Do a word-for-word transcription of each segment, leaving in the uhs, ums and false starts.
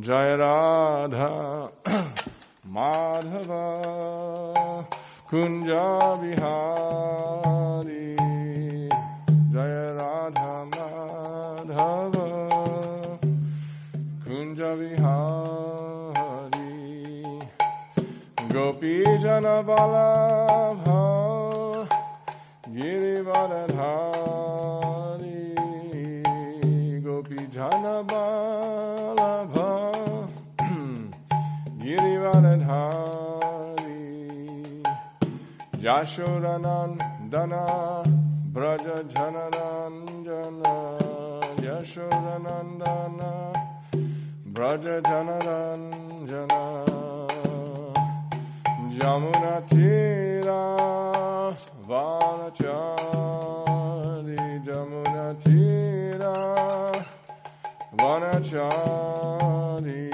Jai Radha Madhava Kunja Vihari. Jai Radha Madhava Kunja Vihari. Gopi Jana Vallabha Girivardhari. Gopi Jana Vallabha Girivaradhari. Yashodanandana Braja Janaranjana. Yashodanandana Braja Janaranjana. Jamuna Tira Vanachari. Jamuna Tira Vanachari.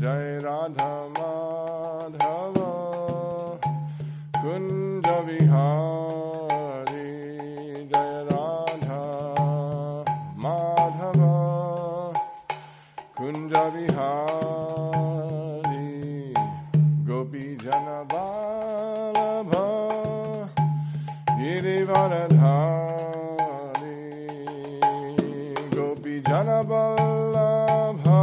Jai Radha Madhava Kunja Vihari. Jai Radha Madhava Kunja Vihari. Gopi Jana Vallabha Girivaradhari. Gopi Jana Vallabha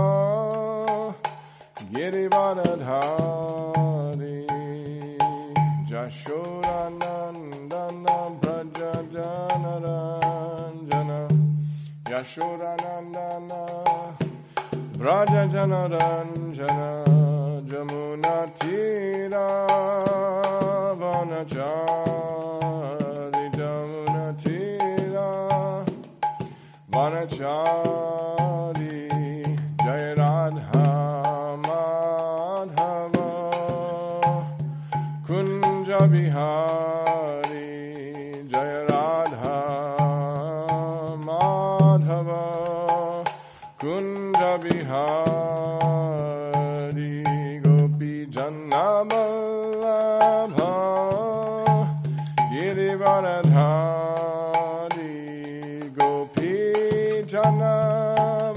Girivaradhari. Yashodanandana Braja Janaranjana. Yashodanandana Braja Janaranjana. Jamuna Tira Vanachari. Jamuna Tira Vanachari. Jai Radha Bihari. Jai Radha Madhava Kunja Bihari. Gopi Janna Vallabha Girivaradhari. Gopi Janna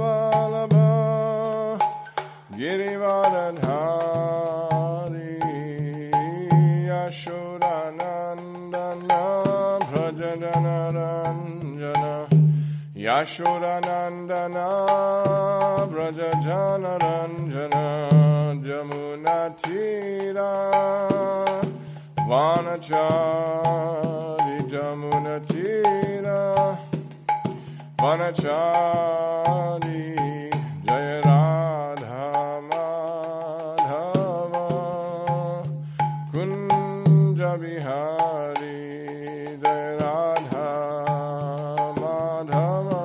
Vallabha Girivaradhari. Yashodanandana Braja Janaranjana. Yashodanandana Braja Janaranjana. Jamuna Tira Vanachari. Jamuna Tira Vanachari. Jai Radha Madhava Kun Bihari. Jai Radha Madhava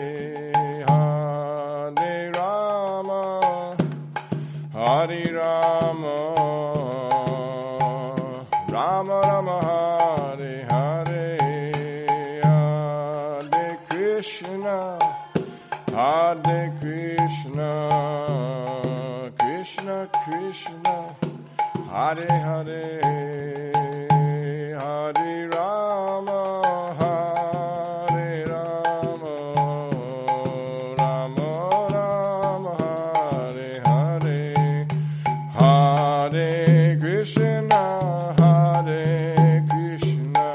Hare Rama Hare Rama Rama Rama Hare Hare. Hare Krishna Hare Krishna Krishna Krishna Hare Hare. Hare Rama Hare Rama Rama Rama Hare Hare. Hare Krishna Hare Krishna,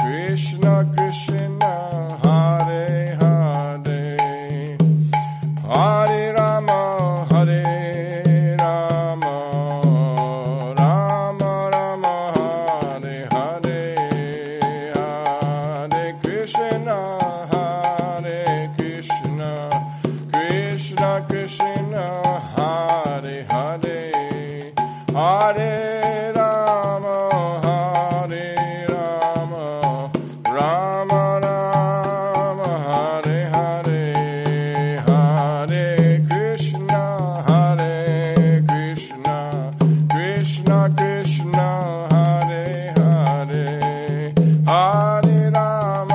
Krishna Krishna, Hare Hare. Hare Rama, Hare Rama, Rama Rama, Hare Hare. Hare Krishna, Hare Krishna, Krishna Krishna, Hare Hare. Hare Rama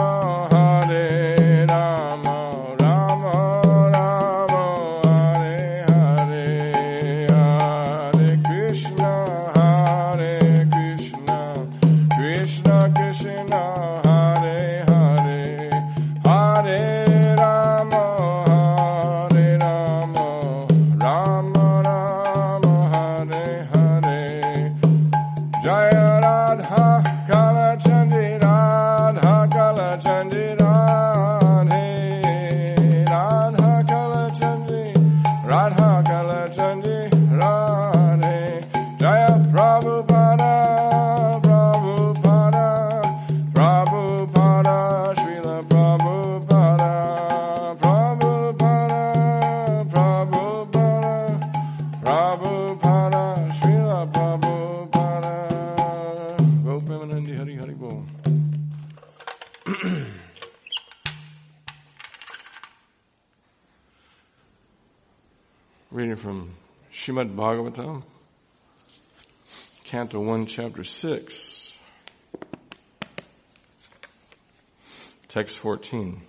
Reading from Shrimad Bhagavatam, Canto one, Chapter six, Text fourteen.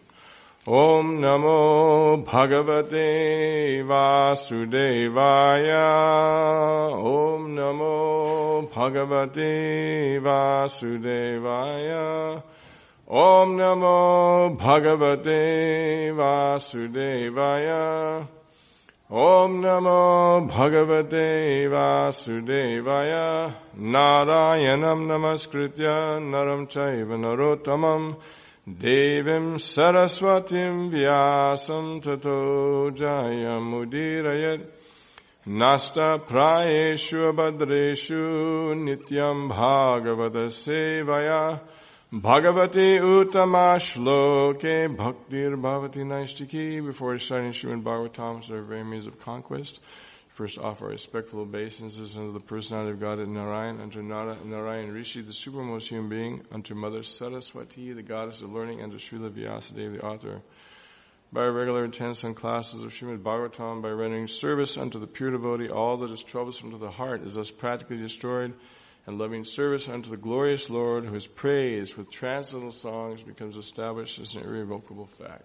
Om Namo Bhagavate Vasudevaya. Om Namo Bhagavate Vasudevaya. Om Namo Bhagavate Vasudevaya. Om Namo Bhagavate Vasudevaya. Narayanam Namaskritya Naram Chaiva Narottamam Devim Sarasvatim Vyasam Tato Jayamudirayat Nasta Prayeshu Abhadreshu Nityam Bhagavata Sevaya Bhagavati Uttama Shloke Bhaktir Bhavati Naistiki. Before starting Srimad Bhagavatam, so our very means of conquest, first offer respectful obeisances unto the personality of God and Narayan, unto Narayan Rishi, the supremmost human being, unto Mother Saraswati, the goddess of learning, unto Srila Vyasadeva, the author. By regular attendance on classes of Srimad Bhagavatam, by rendering service unto the pure devotee, all that is troublesome to the heart is thus practically destroyed, and loving service unto the glorious Lord, whose praise with transcendental songs becomes established as an irrevocable fact.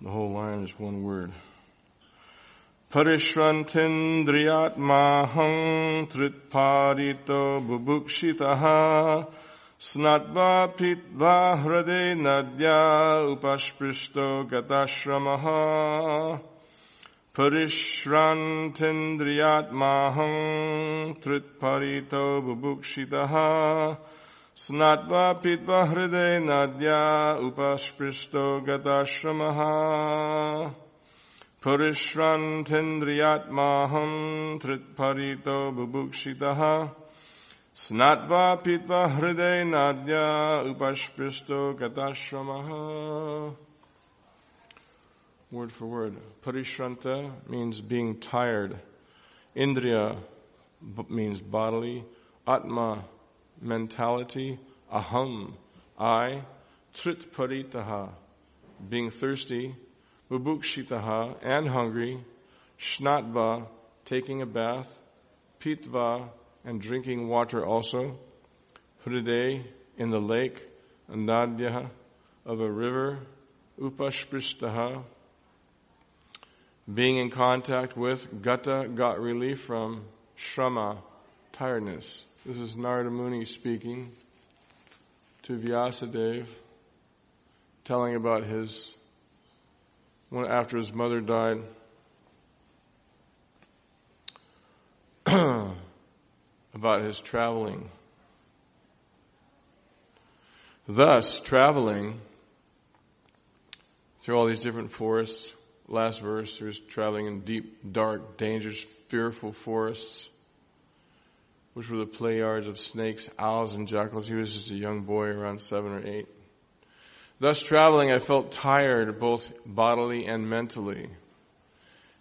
The whole line is one word. Parishvantindriyatmaham tritparito bubukshitaha snatva pitva hrade nadya upashprishto gatashramah. Parishvrantindriyatmaham tritparito bubukshitaha snatva pitva hride nadya upasprishto gatashramah. Parishvrantindriyatmaham tritparito bubukshitaha snatva pitva hride nadya upasprishto gatashramah. Word for word. Parishranta means being tired. Indriya b- means bodily. Atma, mentality. Aham, I. Tritparitaha, being thirsty. Bubukshitaha, and hungry. Shnatva, taking a bath. Pitva, and drinking water also. Hriday, in the lake. Nadya, of a river. Upasprishtaha, being in contact with. Gata, got relief from. Shrama, tiredness. This is Narada Muni speaking to Vyasadeva, telling about his, when after his mother died, about his traveling. Thus, traveling through all these different forests. Last verse, he was traveling in deep, dark, dangerous, fearful forests, which were the play yards of snakes, owls, and jackals. He was just a young boy, around seven or eight. Thus traveling, I felt tired, both bodily and mentally.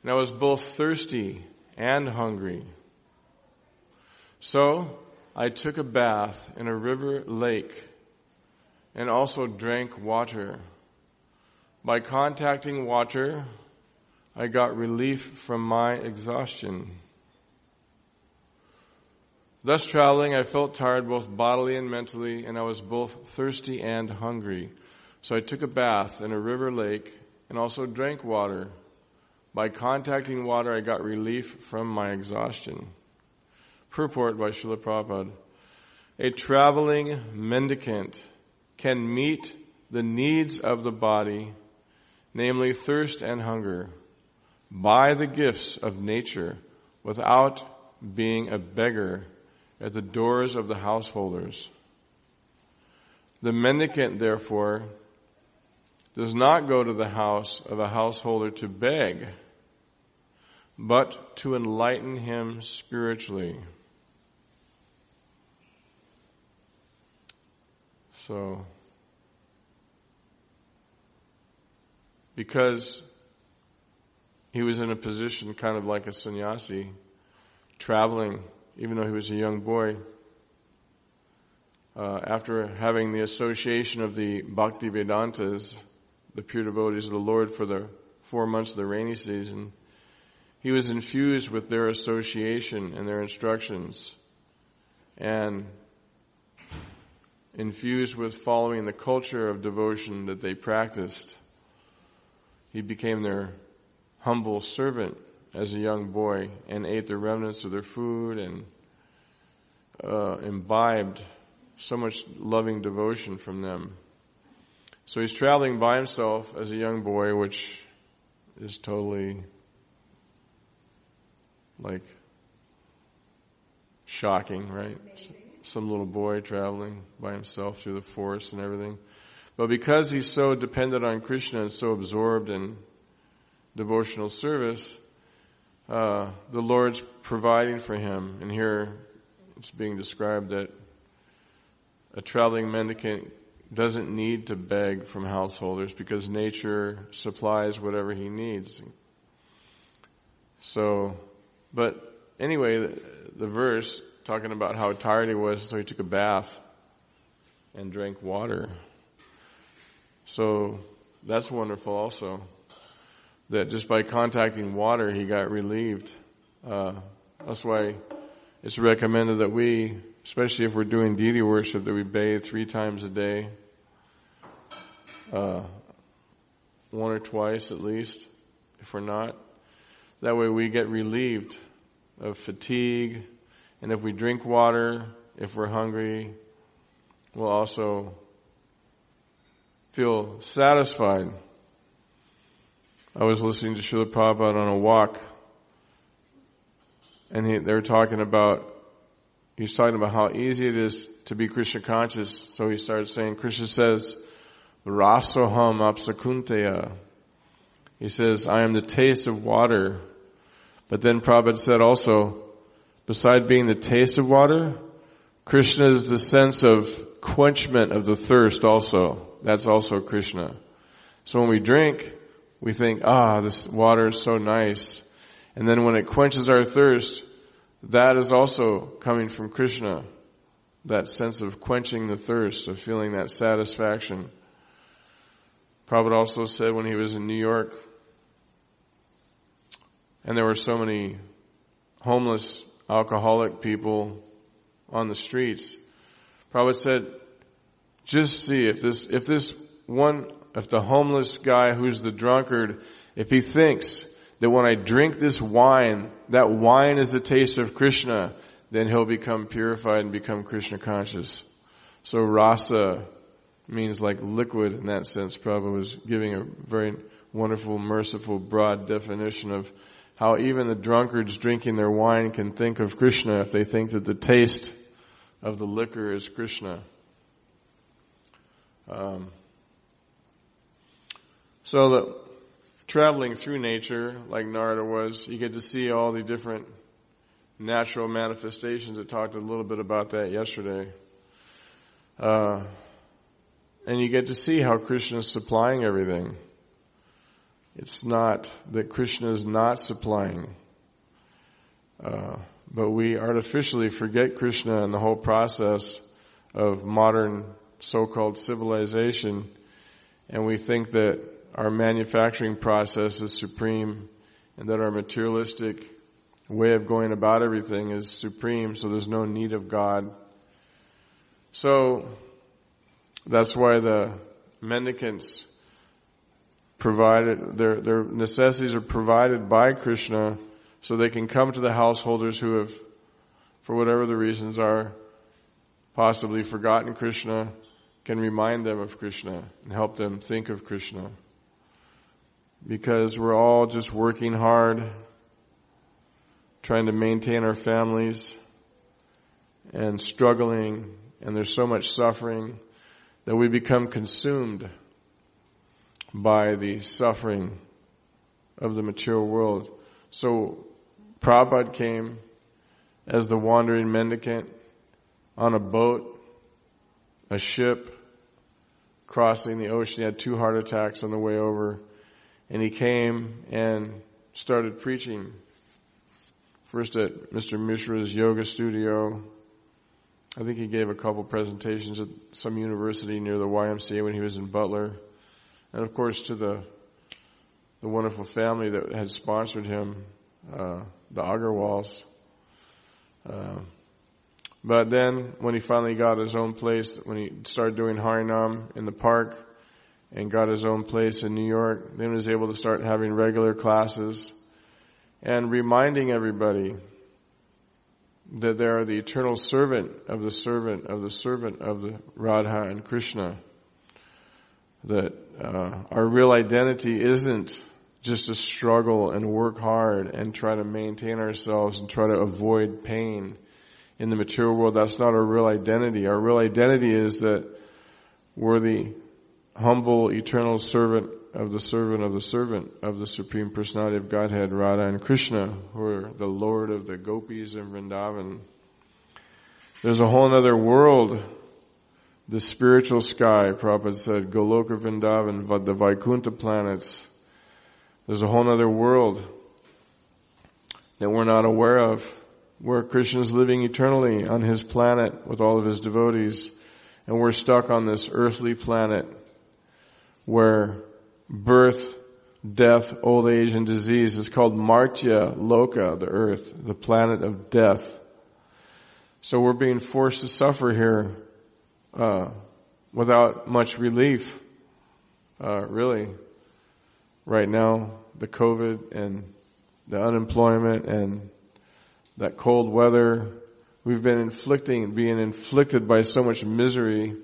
And I was both thirsty and hungry. So I took a bath in a river lake and also drank water. By contacting water, I got relief from my exhaustion. Thus traveling, I felt tired both bodily and mentally, and I was both thirsty and hungry. So I took a bath in a river lake and also drank water. By contacting water, I got relief from my exhaustion. Purport by Srila Prabhupada. A traveling mendicant can meet the needs of the body, namely thirst and hunger, by the gifts of nature, without being a beggar at the doors of the householders. The mendicant, therefore, does not go to the house of a householder to beg, but to enlighten him spiritually. So, because he was in a position kind of like a sannyasi, traveling, even though he was a young boy, Uh, after having the association of the Bhaktivedantas, the pure devotees of the Lord for the four months of the rainy season, he was infused with their association and their instructions, and infused with following the culture of devotion that they practiced. He became their humble servant as a young boy and ate the remnants of their food and uh, imbibed so much loving devotion from them. So he's traveling by himself as a young boy, which is totally like shocking, right? Some little boy traveling by himself through the forest and everything. But because he's so dependent on Krishna and so absorbed in devotional service, uh, the Lord's providing for him. And here it's being described that a traveling mendicant doesn't need to beg from householders because nature supplies whatever he needs. So, but anyway, the, the verse talking about how tired he was, so he took a bath and drank water. So that's wonderful also, that just by contacting water, he got relieved. Uh, that's why it's recommended that we, especially if we're doing deity worship, that we bathe three times a day, uh, one or twice at least, if we're not. That way we get relieved of fatigue, and if we drink water, if we're hungry, we'll also feel satisfied. I was listening to Srila Prabhupada on a walk, and he, they were talking about, he was talking about how easy it is to be Krishna conscious. So he started saying, Krishna says, Rasoham Apsakunteya. He says, I am the taste of water. But then Prabhupada said also, beside being the taste of water, Krishna is the sense of quenchment of the thirst also. That's also Krishna. So when we drink, we think, ah, this water is so nice. And then when it quenches our thirst, that is also coming from Krishna. That sense of quenching the thirst, of feeling that satisfaction. Prabhupada also said when he was in New York, and there were so many homeless alcoholic people on the streets, Prabhupada said, just see if this, if this one, if the homeless guy who's the drunkard, if he thinks that when I drink this wine, that wine is the taste of Krishna, then he'll become purified and become Krishna conscious. So rasa means like liquid in that sense. Prabhupada was giving a very wonderful, merciful, broad definition of how even the drunkards drinking their wine can think of Krishna if they think that the taste of the liquor is Krishna. Um, so the, traveling through nature, like Narada was, you get to see all the different natural manifestations. I talked a little bit about that yesterday. Uh, and you get to see how Krishna is supplying everything. It's not that Krishna is not supplying. Uh, but we artificially forget Krishna in the whole process of modern so-called civilization, and we think that our manufacturing process is supreme and that our materialistic way of going about everything is supreme, so there's no need of God. So that's why the mendicants provided, their, their necessities are provided by Krishna, so they can come to the householders who have, for whatever the reasons are, possibly forgotten Krishna, can remind them of Krishna and help them think of Krishna. Because we're all just working hard, trying to maintain our families, and struggling, and there's so much suffering that we become consumed by the suffering of the material world. So Prabhupada came as the wandering mendicant on a boat, a ship, crossing the ocean. He had two heart attacks on the way over, and he came and started preaching. First at Mister Mishra's yoga studio. I think he gave a couple presentations at some university near the Y M C A when he was in Butler. and of course to the the wonderful family that had sponsored him, uh, the Agarwals. Uh, but then when he finally got his own place, when he started doing Harinam in the park and got his own place in New York, then he was able to start having regular classes and reminding everybody that they are the eternal servant of the servant of the servant of the Radha and Krishna. That uh, our real identity isn't just to struggle and work hard and try to maintain ourselves and try to avoid pain in the material world. That's not our real identity. Our real identity is that we're the humble, eternal servant of the servant of the servant of the Supreme Personality of Godhead, Radha and Krishna, who are the Lord of the gopis in Vrindavan. There's a whole other world, the spiritual sky, Prabhupada said, Goloka Vrindavan, but the Vaikuntha planets. There's a whole other world that we're not aware of, where Krishna's living eternally on his planet with all of his devotees, and we're stuck on this earthly planet where birth, death, old age, and disease is called Martya Loka, the earth, the planet of death. So we're being forced to suffer here uh, without much relief, uh, really. Right now, the COVID and the unemployment and that cold weather, we've been inflicting, being inflicted by so much misery.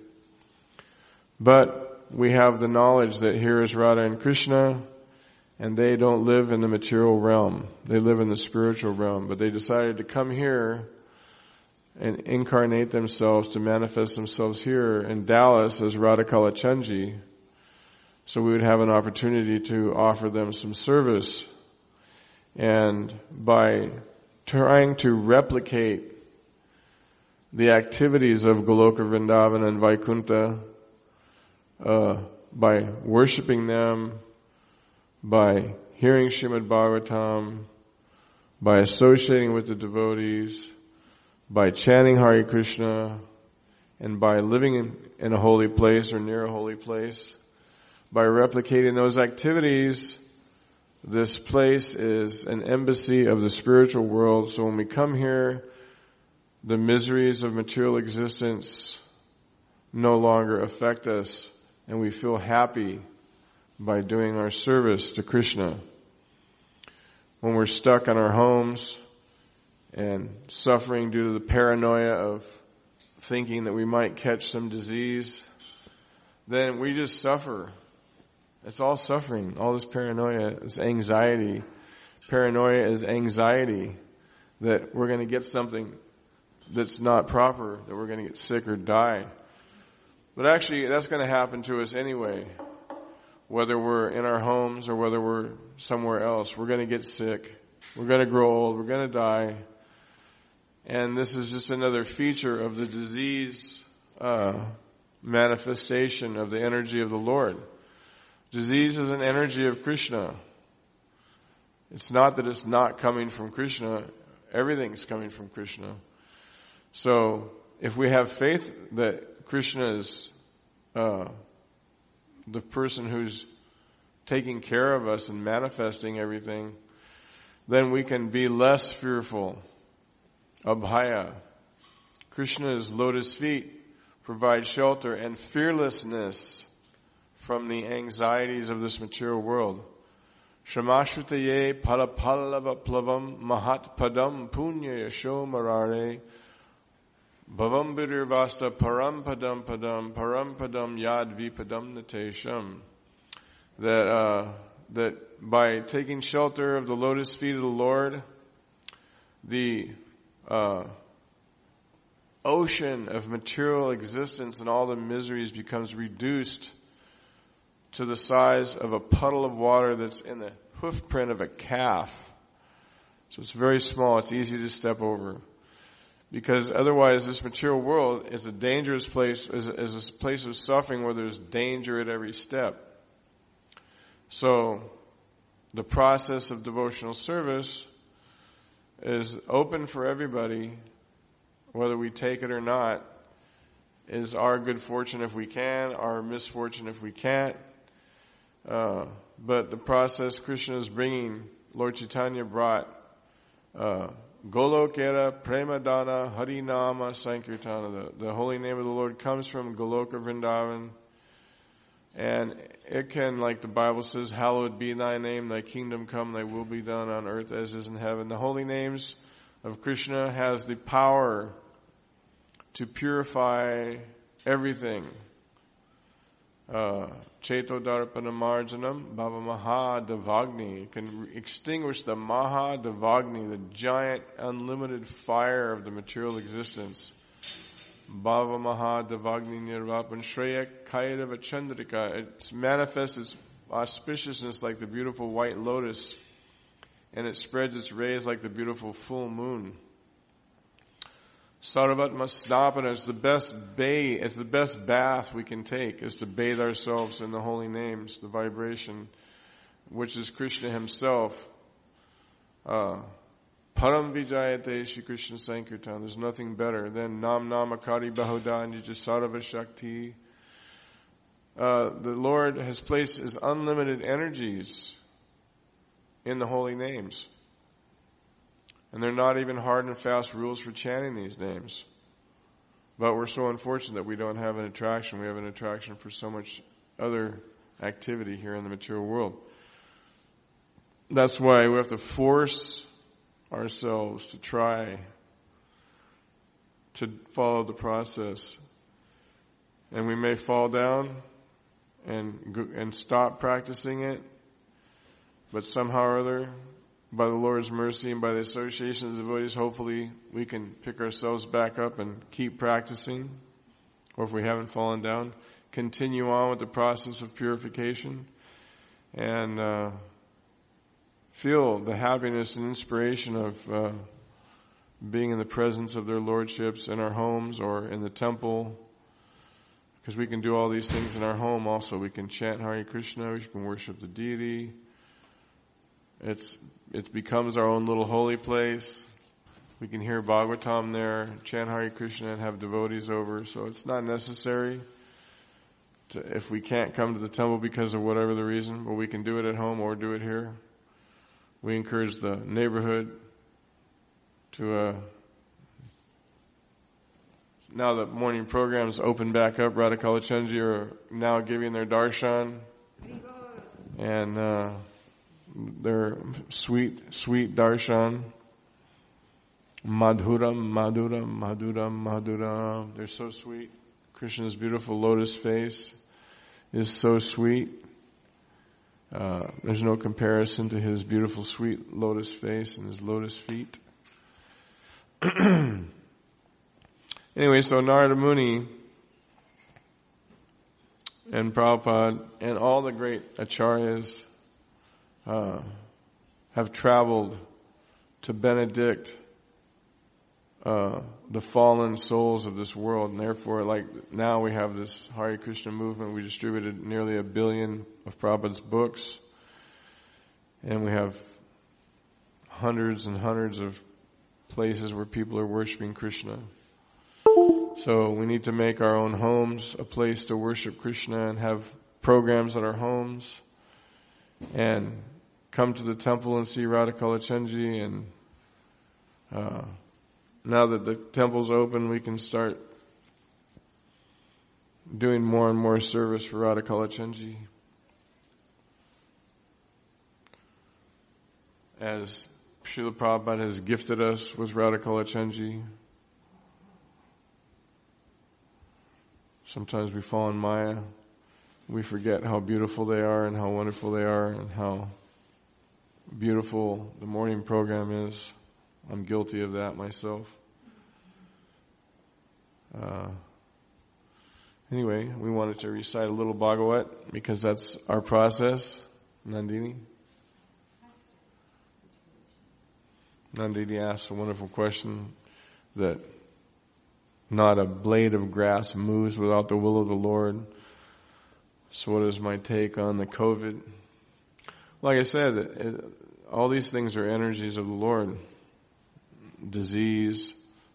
But we have the knowledge that here is Radha and Krishna, and they don't live in the material realm. They live in the spiritual realm, but they decided to come here and incarnate themselves, to manifest themselves here in Dallas as Radha Kalachandji, so we would have an opportunity to offer them some service. And by trying to replicate the activities of Goloka Vrindavan and Vaikuntha, Uh, by worshiping them, by hearing Shrimad Bhagavatam, by associating with the devotees, by chanting Hare Krishna, and by living in, in a holy place or near a holy place, by replicating those activities, this place is an embassy of the spiritual world. So when we come here, the miseries of material existence no longer affect us. And we feel happy by doing our service to Krishna. When we're stuck in our homes and suffering due to the paranoia of thinking that we might catch some disease, then we just suffer. It's all suffering. All this paranoia is anxiety. Paranoia is anxiety that we're going to get something that's not proper, that we're going to get sick or die. But actually, that's going to happen to us anyway, whether we're in our homes or whether we're somewhere else. We're going to get sick. We're going to grow old. We're going to die. And this is just another feature of the disease uh, manifestation of the energy of the Lord. Disease is an energy of Krishna. It's not that it's not coming from Krishna. Everything's coming from Krishna. So if we have faith that Krishna is uh, the person who's taking care of us and manifesting everything, then we can be less fearful. Abhaya. Krishna's lotus feet provide shelter and fearlessness from the anxieties of this material world. Shamashvataye palapalabaplavam mahat padam punya yasho marare Bhavam Bidirvasta Param Padam Padam Param Padam Yad Vipadam Natesham. That, uh, that by taking shelter of the lotus feet of the Lord, the, uh, ocean of material existence and all the miseries becomes reduced to the size of a puddle of water that's in the hoof print of a calf. So it's very small, it's easy to step over. Because otherwise this material world is a dangerous place, is a, is a place of suffering where there's danger at every step. So the process of devotional service is open for everybody, whether we take it or not. Is our good fortune if we can, our misfortune if we can't. Uh, but the process Krishna is bringing, Lord Chaitanya brought uh, Golokera Premadana Harinama Sankirtana. The, the holy name of the Lord comes from Goloka Vrindavan. And it can, like the Bible says, hallowed be thy name, thy kingdom come, thy will be done on earth as is in heaven. The holy names of Krishna has the power to purify everything. Uh, Chetodarpanamarjanam, Bhavamaha Dvagni, can extinguish the Maha Dvagni, the giant unlimited fire of the material existence. Bhavamaha Dvagni Nirvapanshreya Kaya Dvachandrika. It manifests its auspiciousness like the beautiful white lotus, and it spreads its rays like the beautiful full moon. Sarvatmasnapana is the best bath, it's the best bath we can take, is to bathe ourselves in the holy names, the vibration, which is Krishna himself. Uh, Param Vijayate Ishi Krishna Sankirtan. There's nothing better than Nam Nam Akari Bahudan YajasSarva Shakti. Uh, the Lord has placed his unlimited energies in the holy names. And they're not even hard and fast rules for chanting these names. But we're so unfortunate that we don't have an attraction. We have an attraction for so much other activity here in the material world. That's why we have to force ourselves to try to follow the process, and we may fall down and and stop practicing it, but somehow or other, by the Lord's mercy and by the association of the devotees, hopefully we can pick ourselves back up and keep practicing, or if we haven't fallen down, continue on with the process of purification, and uh feel the happiness and inspiration of uh, being in the presence of their lordships in our homes or in the temple, because we can do all these things in our home also. We can chant Hare Krishna, we can worship the deity. It's it becomes our own little holy place. We can hear Bhagavatam there, chant Hare Krishna and have devotees over. So it's not necessary to, if we can't come to the temple because of whatever the reason, but we can do it at home or do it here. We encourage the neighborhood to, uh, now that morning programs open back up, Radha Kalachandji are now giving their darshan, and uh, their sweet, sweet darshan, madhuram, madhuram, madhuram, madhuram. They're so sweet. Krishna's beautiful lotus face is so sweet. Uh, there's no comparison to his beautiful, sweet lotus face and his lotus feet. Anyway, so Narada Muni and Prabhupada and all the great acharyas uh, have traveled to benedict uh, the fallen souls of this world, and therefore, like now we have this Hare Krishna movement. We distributed nearly a billion of Prabhupada's books, and we have hundreds and hundreds of places where people are worshiping Krishna. So we need to make our own homes a place to worship Krishna and have programs at our homes, and come to the temple and see Radha Kalachandji, and uh, now that the temple's open, we can start doing more and more service for Radha Kalachandji. As Srila Prabhupada has gifted us with Radha Kalachandji. Sometimes we fall in Maya. We forget how beautiful they are and how wonderful they are and how beautiful the morning program is. I'm guilty of that myself. Uh, anyway, we wanted to recite a little Bhagavat because that's our process. Nandini. Nandini asks a wonderful question, that not a blade of grass moves without the will of the Lord. So what is my take on the COVID? Like I said, it, all these things are energies of the Lord. Disease,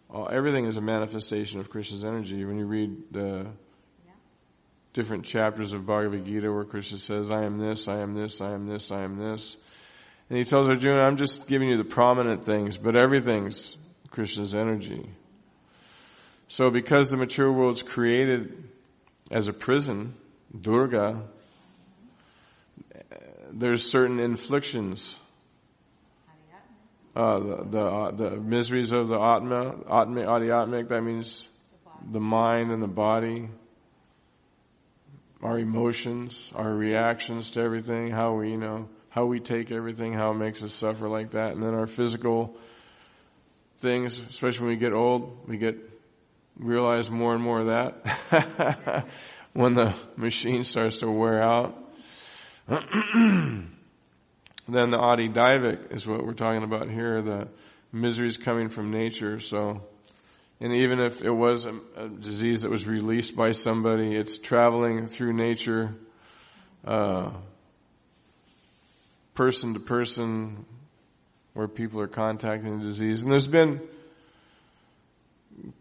all, everything is a manifestation of Krishna's energy. When you read the different chapters of Bhagavad Gita where Krishna says, I am this, I am this, I am this, I am this. And he tells Arjuna, I'm just giving you the prominent things, but everything's Krishna's energy. So because the mature world's created as a prison, Durga, there's certain inflictions. Uh, the, the, uh, the miseries of the Atma, Atma, Adiatmic, that means the mind and the body, our emotions, our reactions to everything, how we, you know, how we take everything, how it makes us suffer like that. And then our physical things, especially when we get old, we get, realize more and more of that when the machine starts to wear out. Then the Adi Daivik is what we're talking about here, the miseries coming from nature. So, and even if it was a, a disease that was released by somebody, it's traveling through nature, uh, person to person, where people are contacting the disease. And there's been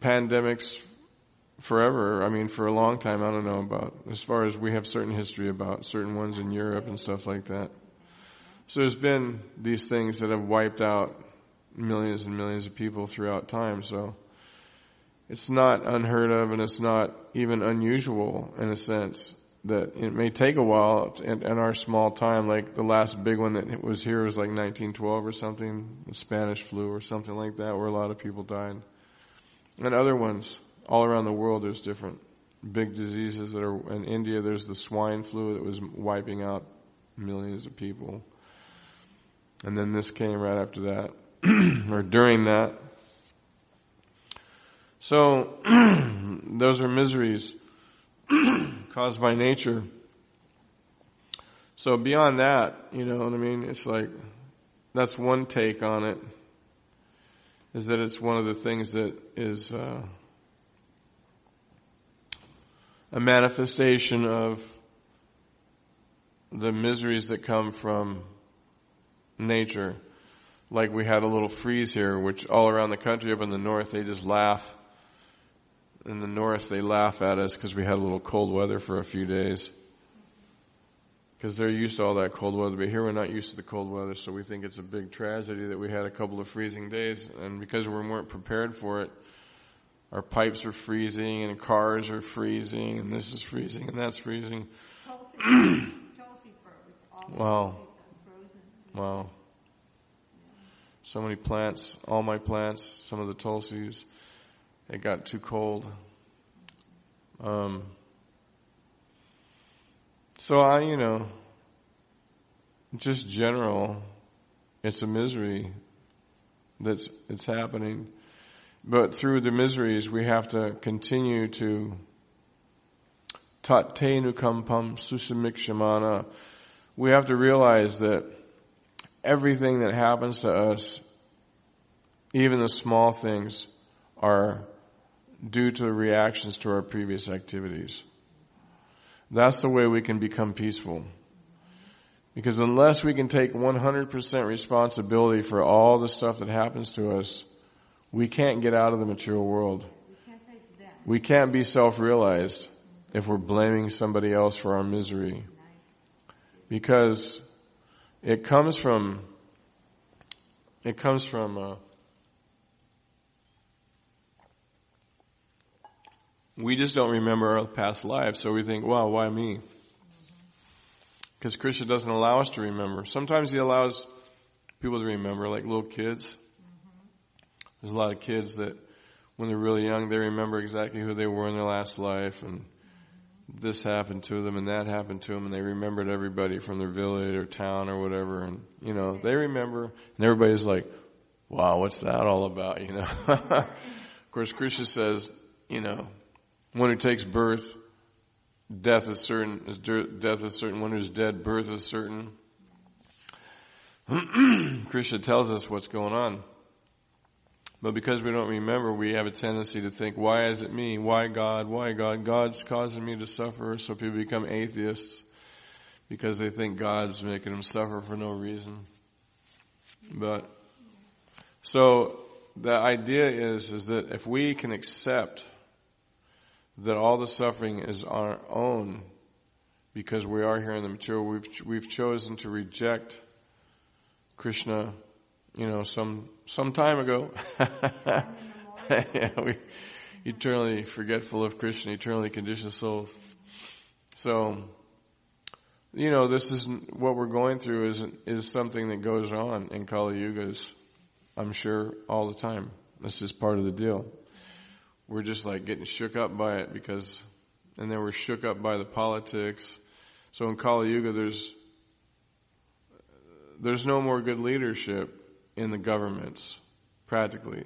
pandemics forever. I mean, for a long time, I don't know about, as far as we have certain history about, certain ones in Europe and stuff like that. So there's been these things that have wiped out millions and millions of people throughout time. So it's not unheard of, and it's not even unusual in a sense that it may take a while in, in our small time. Like the last big one that was here was like nineteen twelve or something, the Spanish flu or something like that, where a lot of people died. And other ones all around the world, there's different big diseases that are in India. There's the swine flu that was wiping out millions of people. And then this came right after that, or during that. So, those are miseries caused by nature. So beyond that, you know what I mean? It's like, that's one take on it, is that it's one of the things that is uh, a manifestation of the miseries that come from nature. Like we had a little freeze here, which all around the country, up in the north, they just laugh. In the north, they laugh at us because we had a little cold weather for a few days. Because they're used to all that cold weather, but here we're not used to the cold weather, so we think it's a big tragedy that we had a couple of freezing days. And because we weren't prepared for it, our pipes are freezing, and cars are freezing, and this is freezing, and that's freezing. Tulsi froze. Wow. Wow. So many plants, all my plants, some of the Tulsis, it got too cold. Um, so I, you know, just general, it's a misery that's, it's happening. But through the miseries, we have to continue to Tate Nukampam Susamikshamana. We have to realize that everything that happens to us, even the small things, are due to reactions to our previous activities. That's the way we can become peaceful. Because unless we can take one hundred percent responsibility for all the stuff that happens to us, we can't get out of the material world. We can't be self-realized if we're blaming somebody else for our misery. Because It comes from, it comes from, uh, we just don't remember our past lives, so we think, wow, why me? Because Krishna doesn't allow us to remember. Sometimes he allows people to remember, like little kids. There's a lot of kids that, when they're really young, they remember exactly who they were in their last life, and this happened to them and that happened to them, and they remembered everybody from their village or town or whatever, and you know, they remember, and everybody's like, wow, what's that all about, you know? Of course, Krishna says, you know, one who takes birth, death is certain, is death is certain, one who's dead, birth is certain. Krishna tells us what's going on. But because we don't remember, we have a tendency to think, why is it me? Why God? Why God? God's causing me to suffer. So people become atheists because they think God's making them suffer for no reason. But, so the idea is, is that if we can accept that all the suffering is our own because we are here in the material. We've we've chosen to reject Krishna, you know, some some time ago. Yeah, we eternally forgetful of Krishna, eternally conditioned souls. So, you know, this is what we're going through is is something that goes on in Kali Yugas, I'm sure, all the time. This is part of the deal. We're just like getting shook up by it because, and then we're shook up by the politics. So in Kali Yuga, there's, there's no more good leadership in the governments, practically.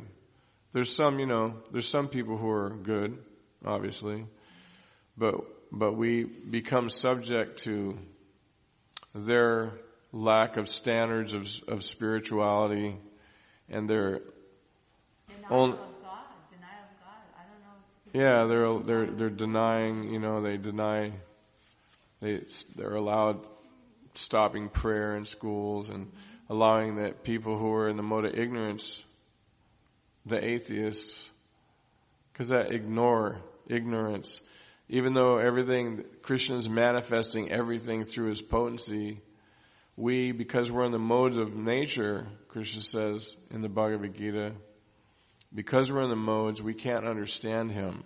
There's some, you know, there's some people who are good, obviously, but, but we become subject to their lack of standards of, of spirituality and their own, yeah, they're they're they're denying, you know, they deny, they they're allowed stopping prayer in schools and allowing that people who are in the mode of ignorance, the atheists, because that ignore ignorance, even though everything Krishna's manifesting everything through his potency, we because we're in the modes of nature, Krishna says in the Bhagavad Gita. Because we're in the modes, we can't understand him.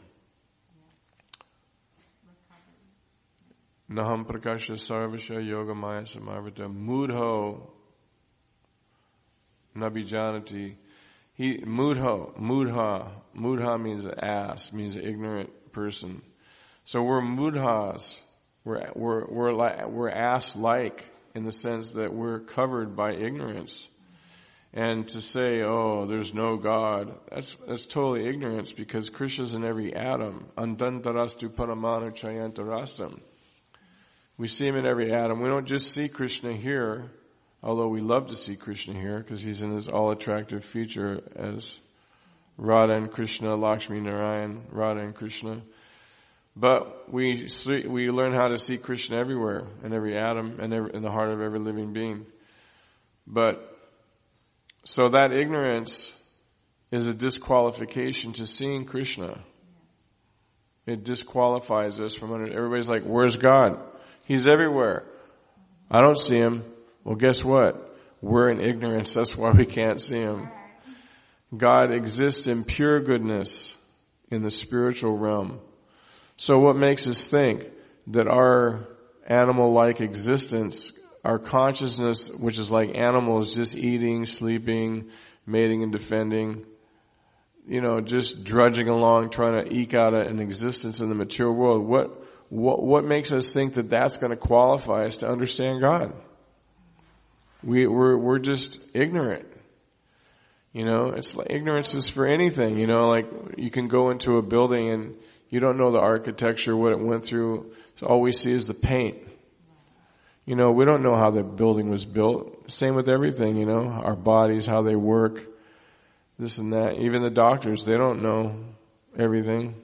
Naham prakasha sarvasha yoga maya samavita mudho Nabijanati. He mudho mudha mudha means ass, means ignorant person. So we're mudhas. We're we're we're like, we're ass like in the sense that we're covered by ignorance. And to say, oh, there's no God, that's that's totally ignorance because Krishna's in every atom. Andantarastu paramanu chayantarastam. We see him in every atom. We don't just see Krishna here, although we love to see Krishna here because he's in his all-attractive feature as Radha and Krishna, Lakshmi Narayan, Radha and Krishna. But we see, we learn how to see Krishna everywhere, in every atom, and in, in the heart of every living being. But so that ignorance is a disqualification to seeing Krishna. It disqualifies us from under, everybody's like, where's God? He's everywhere. I don't see him. Well, guess what? We're in ignorance. That's why we can't see him. God exists in pure goodness in the spiritual realm. So what makes us think that our animal-like existence, our consciousness, which is like animals, just eating, sleeping, mating and defending, you know, just drudging along, trying to eke out an existence in the material world. What, what, what makes us think that that's going to qualify us to understand God? We, we're, we're just ignorant. You know, it's like ignorance is for anything. You know, like you can go into a building and you don't know the architecture, what it went through. So all we see is the paint. You know, we don't know how the building was built. Same with everything, you know, our bodies, how they work, this and that. Even the doctors, they don't know everything.